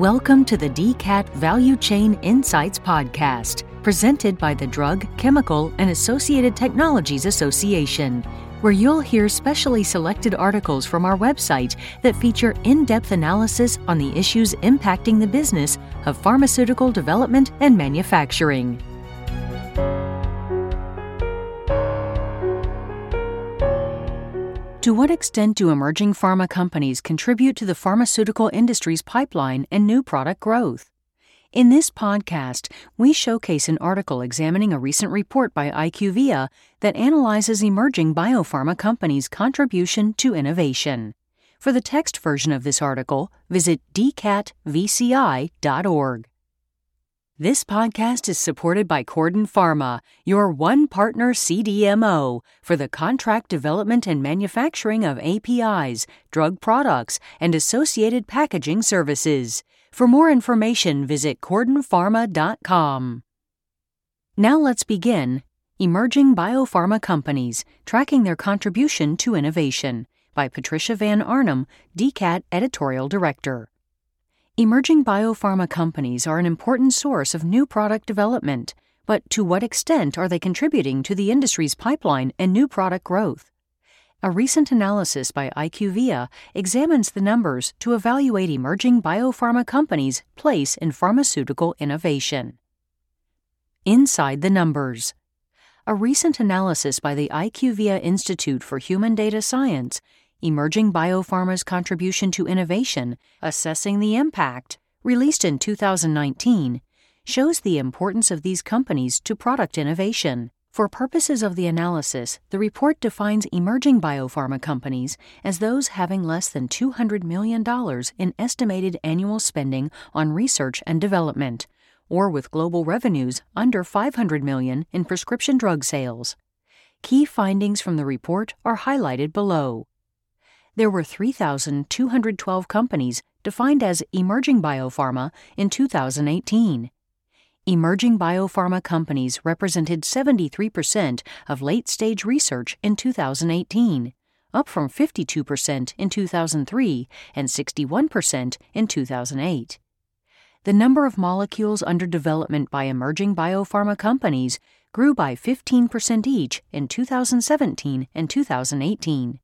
Welcome to the DCAT Value Chain Insights Podcast, presented by the Drug, Chemical, and Associated Technologies Association, where you'll hear specially selected articles from our website that feature in-depth analysis on the issues impacting the business of pharmaceutical development and manufacturing. To what extent do emerging pharma companies contribute to the pharmaceutical industry's pipeline and new product growth? In this podcast, we showcase an article examining a recent report by IQVIA that analyzes emerging biopharma companies' contribution to innovation. For the text version of this article, visit dcatvci.org. This podcast is supported by Corden Pharma, your one-partner CDMO, for the contract development and manufacturing of APIs, drug products, and associated packaging services. For more information, visit cordenpharma.com. Now let's begin. Emerging Biopharma Companies, Tracking Their Contribution to Innovation, by Patricia Van Arnhem, DCAT Editorial Director. Emerging biopharma companies are an important source of new product development, but to what extent are they contributing to the industry's pipeline and new product growth? A recent analysis by IQVIA examines the numbers to evaluate emerging biopharma companies' place in pharmaceutical innovation. Inside the numbers. A recent analysis by the IQVIA Institute for Human Data Science, Emerging Biopharma's Contribution to Innovation, Assessing the Impact, released in 2019, shows the importance of these companies to product innovation. For purposes of the analysis, the report defines emerging biopharma companies as those having less than $200 million in estimated annual spending on research and development, or with global revenues under $500 million in prescription drug sales. Key findings from the report are highlighted below. There were 3,212 companies defined as emerging biopharma in 2018. Emerging biopharma companies represented 73% of late-stage research in 2018, up from 52% in 2003 and 61% in 2008. The number of molecules under development by emerging biopharma companies grew by 15% each in 2017 and 2018.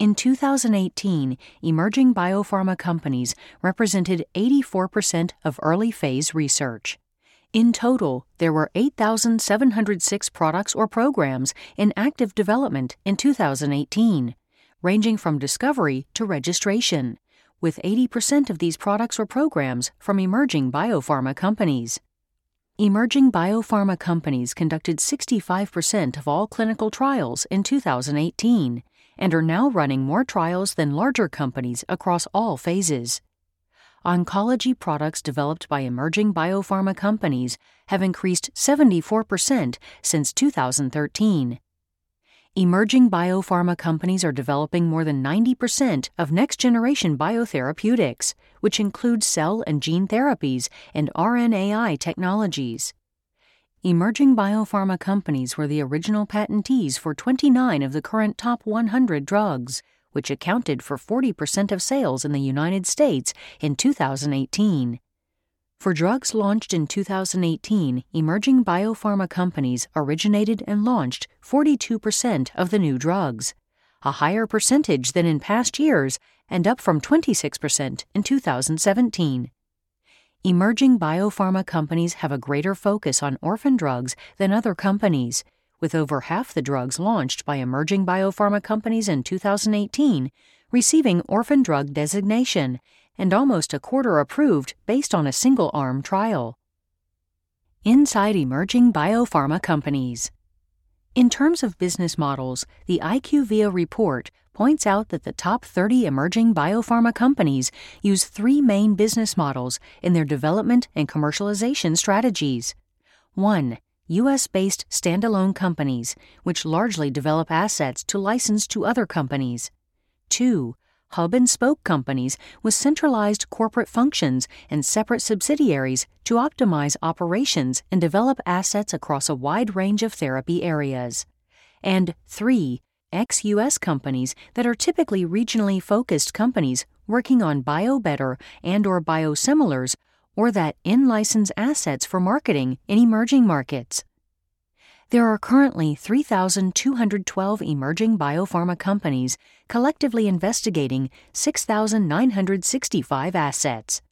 In 2018, emerging biopharma companies represented 84% of early-phase research. In total, there were 8,706 products or programs in active development in 2018, ranging from discovery to registration, with 80% of these products or programs from emerging biopharma companies. Emerging biopharma companies conducted 65% of all clinical trials in 2018 and are now running more trials than larger companies across all phases. Oncology products developed by emerging biopharma companies have increased 74% since 2013. Emerging biopharma companies are developing more than 90% of next-generation biotherapeutics, which include cell and gene therapies and RNAi technologies. Emerging biopharma companies were the original patentees for 29 of the current top 100 drugs, which accounted for 40% of sales in the United States in 2018. For drugs launched in 2018, emerging biopharma companies originated and launched 42% of the new drugs, a higher percentage than in past years and up from 26% in 2017. Emerging biopharma companies have a greater focus on orphan drugs than other companies, with over half the drugs launched by emerging biopharma companies in 2018 receiving orphan drug designation and almost a quarter approved based on a single-arm trial. Inside emerging biopharma companies. In terms of business models, the IQVIA report points out that the top 30 emerging biopharma companies use three main business models in their development and commercialization strategies. 1. U.S.-based standalone companies, which largely develop assets to license to other companies. 2. Hub-and-spoke companies with centralized corporate functions and separate subsidiaries to optimize operations and develop assets across a wide range of therapy areas. And 3. ex-U.S. companies that are typically regionally focused companies working on BioBetter and or Biosimilars, or that in-license assets for marketing in emerging markets. There are currently 3,212 emerging biopharma companies collectively investigating 6,965 assets.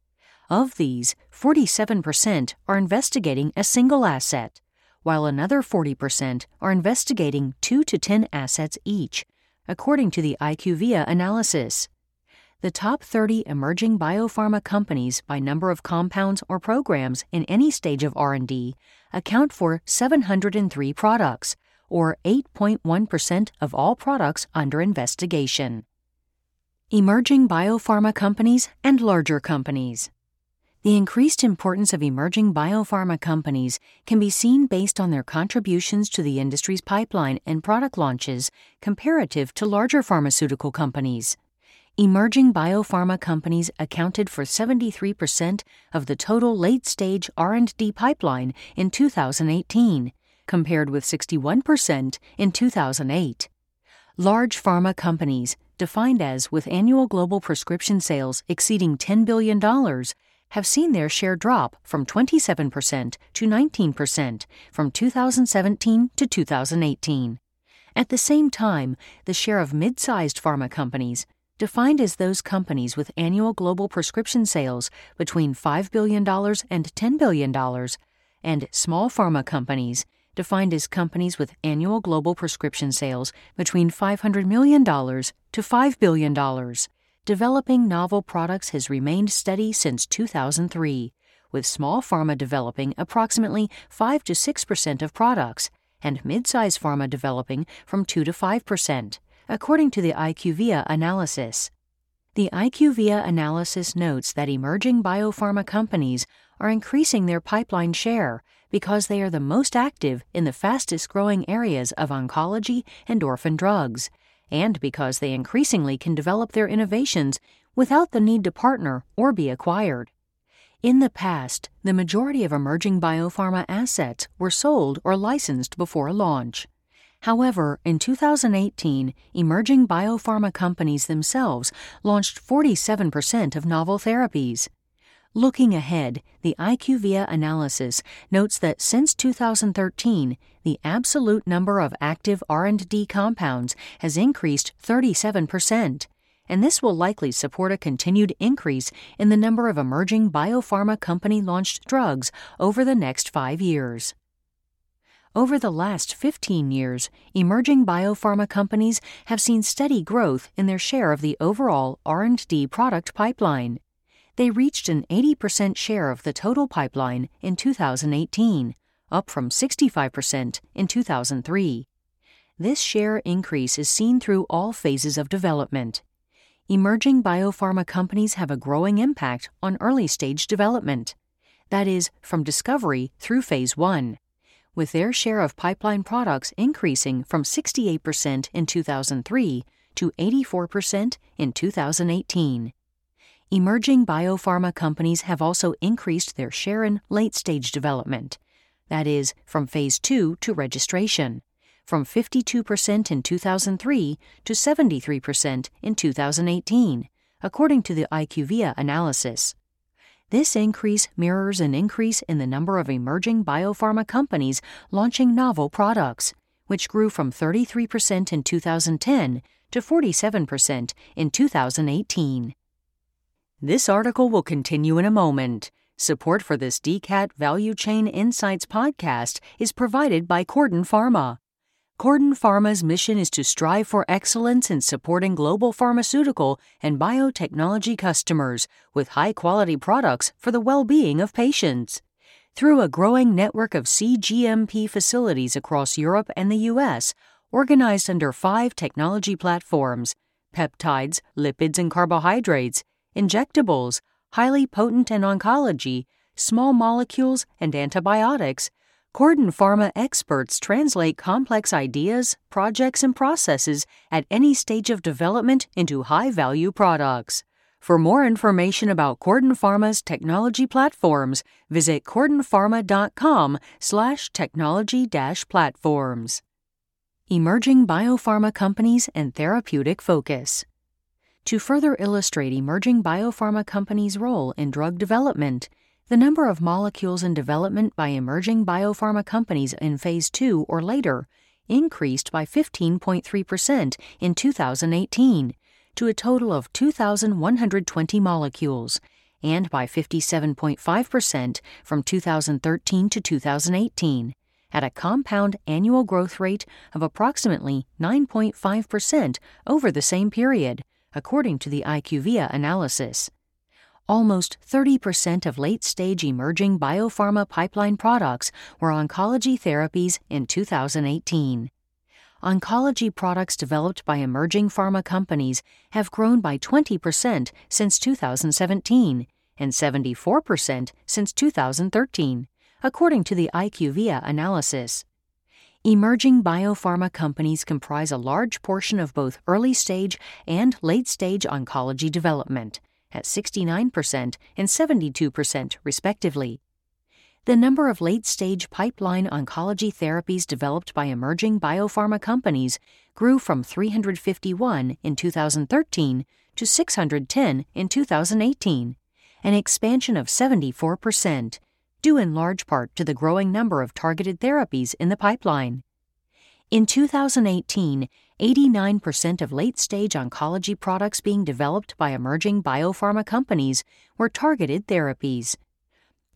Of these, 47% are investigating a single asset, while another 40% are investigating 2 to 10 assets each, according to the IQVIA analysis. The top 30 emerging biopharma companies by number of compounds or programs in any stage of R&D account for 703 products, or 8.1% of all products under investigation. Emerging biopharma companies and larger companies. The increased importance of emerging biopharma companies can be seen based on their contributions to the industry's pipeline and product launches comparative to larger pharmaceutical companies. Emerging biopharma companies accounted for 73% of the total late-stage R&D pipeline in 2018, compared with 61% in 2008. Large pharma companies, defined as with annual global prescription sales exceeding $10 billion, have seen their share drop from 27% to 19% from 2017 to 2018. At the same time, the share of mid-sized pharma companies, defined as those companies with annual global prescription sales between $5 billion and $10 billion, and small pharma companies, defined as companies with annual global prescription sales between $500 million to $5 billion. Developing novel products has remained steady since 2003, with small pharma developing approximately 5 to 6% of products, and mid-size pharma developing from 2 to 5%. According to the IQVIA analysis. The IQVIA analysis notes that emerging biopharma companies are increasing their pipeline share because they are the most active in the fastest-growing areas of oncology and orphan drugs, and because they increasingly can develop their innovations without the need to partner or be acquired. In the past, the majority of emerging biopharma assets were sold or licensed before launch. However, in 2018, emerging biopharma companies themselves launched 47% of novel therapies. Looking ahead, the IQVIA analysis notes that since 2013, the absolute number of active R&D compounds has increased 37%, and this will likely support a continued increase in the number of emerging biopharma company-launched drugs over the next 5 years. Over the last 15 years, emerging biopharma companies have seen steady growth in their share of the overall R&D product pipeline. They reached an 80% share of the total pipeline in 2018, up from 65% in 2003. This share increase is seen through all phases of development. Emerging biopharma companies have a growing impact on early-stage development, that is, from discovery through Phase 1. With their share of pipeline products increasing from 68% in 2003 to 84% in 2018. Emerging biopharma companies have also increased their share in late-stage development, that is, from Phase 2 to registration, from 52% in 2003 to 73% in 2018, according to the IQVIA analysis. This increase mirrors an increase in the number of emerging biopharma companies launching novel products, which grew from 33% in 2010 to 47% in 2018. This article will continue in a moment. Support for this DCAT Value Chain Insights podcast is provided by Corden Pharma. Corden Pharma's mission is to strive for excellence in supporting global pharmaceutical and biotechnology customers with high-quality products for the well-being of patients. Through a growing network of CGMP facilities across Europe and the U.S., organized under 5 technology platforms, peptides, lipids and carbohydrates, injectables, highly potent and oncology, small molecules, and antibiotics, Corden Pharma experts translate complex ideas, projects, and processes at any stage of development into high-value products. For more information about Corden Pharma's technology platforms, visit cordenpharma.com/technology-platforms. Emerging Biopharma Companies and Therapeutic Focus. To further illustrate emerging biopharma companies' role in drug development, the number of molecules in development by emerging biopharma companies in Phase 2 or later increased by 15.3% in 2018 to a total of 2,120 molecules, and by 57.5% from 2013 to 2018, at a compound annual growth rate of approximately 9.5% over the same period, according to the IQVIA analysis. Almost 30% of late-stage emerging biopharma pipeline products were oncology therapies in 2018. Oncology products developed by emerging pharma companies have grown by 20% since 2017 and 74% since 2013, according to the IQVIA analysis. Emerging biopharma companies comprise a large portion of both early-stage and late-stage oncology development, at 69% and 72% respectively. The number of late-stage pipeline oncology therapies developed by emerging biopharma companies grew from 351 in 2013 to 610 in 2018, an expansion of 74%, due in large part to the growing number of targeted therapies in the pipeline. In 2018, 89% of late-stage oncology products being developed by emerging biopharma companies were targeted therapies.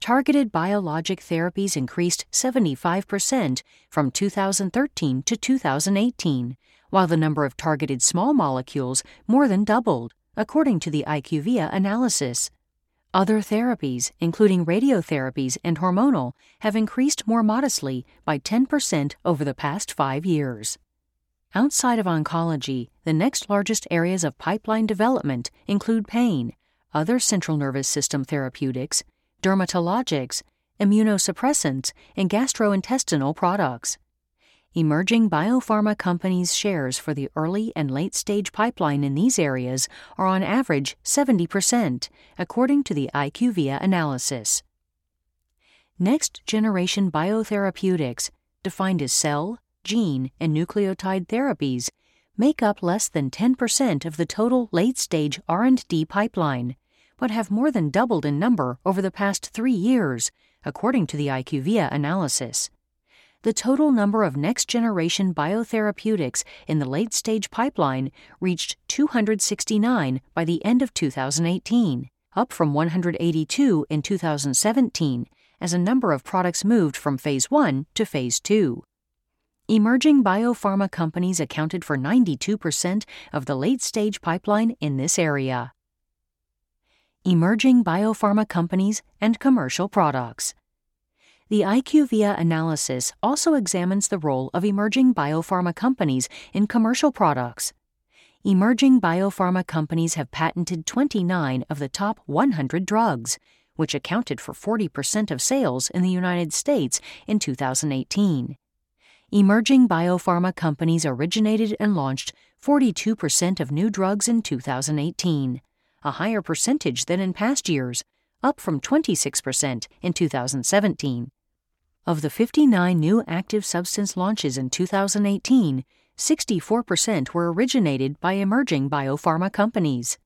Targeted biologic therapies increased 75% from 2013 to 2018, while the number of targeted small molecules more than doubled, according to the IQVIA analysis. Other therapies, including radiotherapies and hormonal, have increased more modestly by 10% over the past 5 years. Outside of oncology, the next largest areas of pipeline development include pain, other central nervous system therapeutics, dermatologics, immunosuppressants, and gastrointestinal products. Emerging biopharma companies' shares for the early and late-stage pipeline in these areas are on average 70%, according to the IQVIA analysis. Next-generation biotherapeutics, defined as cell, gene, and nucleotide therapies, make up less than 10% of the total late-stage R&D pipeline, but have more than doubled in number over the past 3 years, according to the IQVIA analysis. The total number of next-generation biotherapeutics in the late-stage pipeline reached 269 by the end of 2018, up from 182 in 2017, as a number of products moved from Phase 1 to Phase 2. Emerging biopharma companies accounted for 92% of the late-stage pipeline in this area. Emerging biopharma companies and commercial products. The IQVIA analysis also examines the role of emerging biopharma companies in commercial products. Emerging biopharma companies have patented 29 of the top 100 drugs, which accounted for 40% of sales in the United States in 2018. Emerging biopharma companies originated and launched 42% of new drugs in 2018, a higher percentage than in past years, up from 26% in 2017. Of the 59 new active substance launches in 2018, 64% were originated by emerging biopharma companies.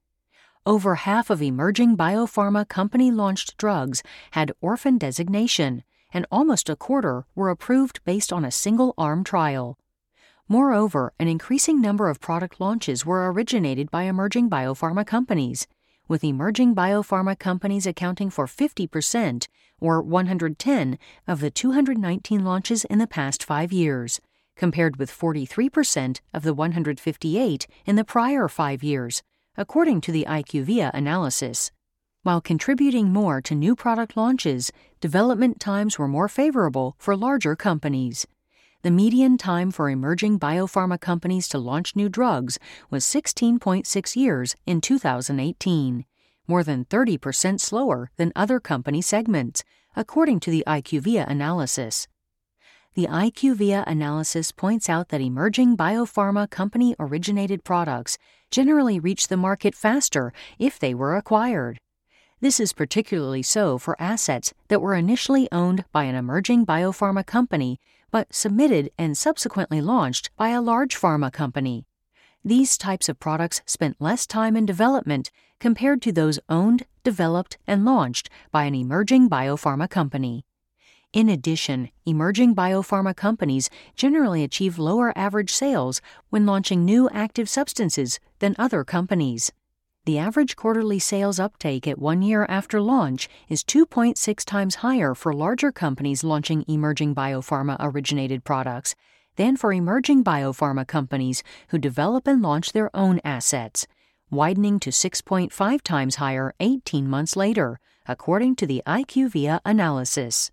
Over half of emerging biopharma company-launched drugs had orphan designation, and almost a quarter were approved based on a single-arm trial. Moreover, an increasing number of product launches were originated by emerging biopharma companies, with emerging biopharma companies accounting for 50%, or 110, of the 219 launches in the past 5 years, compared with 43% of the 158 in the prior 5 years, according to the IQVIA analysis. While contributing more to new product launches, development times were more favorable for larger companies. The median time for emerging biopharma companies to launch new drugs was 16.6 years in 2018, more than 30% slower than other company segments, according to the IQVIA analysis. The IQVIA analysis points out that emerging biopharma company-originated products generally reach the market faster if they were acquired. This is particularly so for assets that were initially owned by an emerging biopharma company but submitted and subsequently launched by a large pharma company. These types of products spent less time in development compared to those owned, developed, and launched by an emerging biopharma company. In addition, emerging biopharma companies generally achieve lower average sales when launching new active substances than other companies. The average quarterly sales uptake at 1 year after launch is 2.6 times higher for larger companies launching emerging biopharma-originated products than for emerging biopharma companies who develop and launch their own assets, widening to 6.5 times higher 18 months later, according to the IQVIA analysis.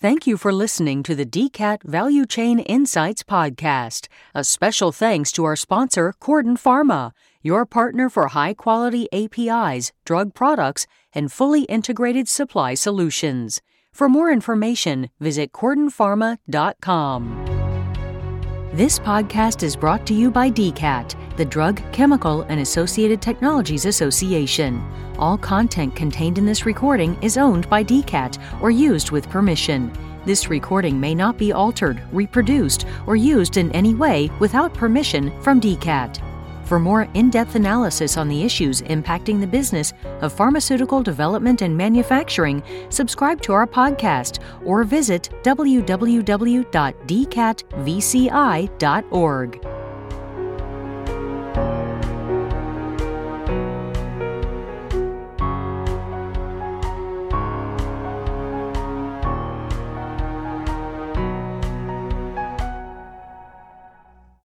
Thank you for listening to the DCAT Value Chain Insights podcast. A special thanks to our sponsor, Corden Pharma, your partner for high-quality APIs, drug products, and fully integrated supply solutions. For more information, visit cordenpharma.com. This podcast is brought to you by DCAT, the Drug, Chemical, and Associated Technologies Association. All content contained in this recording is owned by DCAT or used with permission. This recording may not be altered, reproduced, or used in any way without permission from DCAT. For more in-depth analysis on the issues impacting the business of pharmaceutical development and manufacturing, subscribe to our podcast or visit www.dcatvci.org.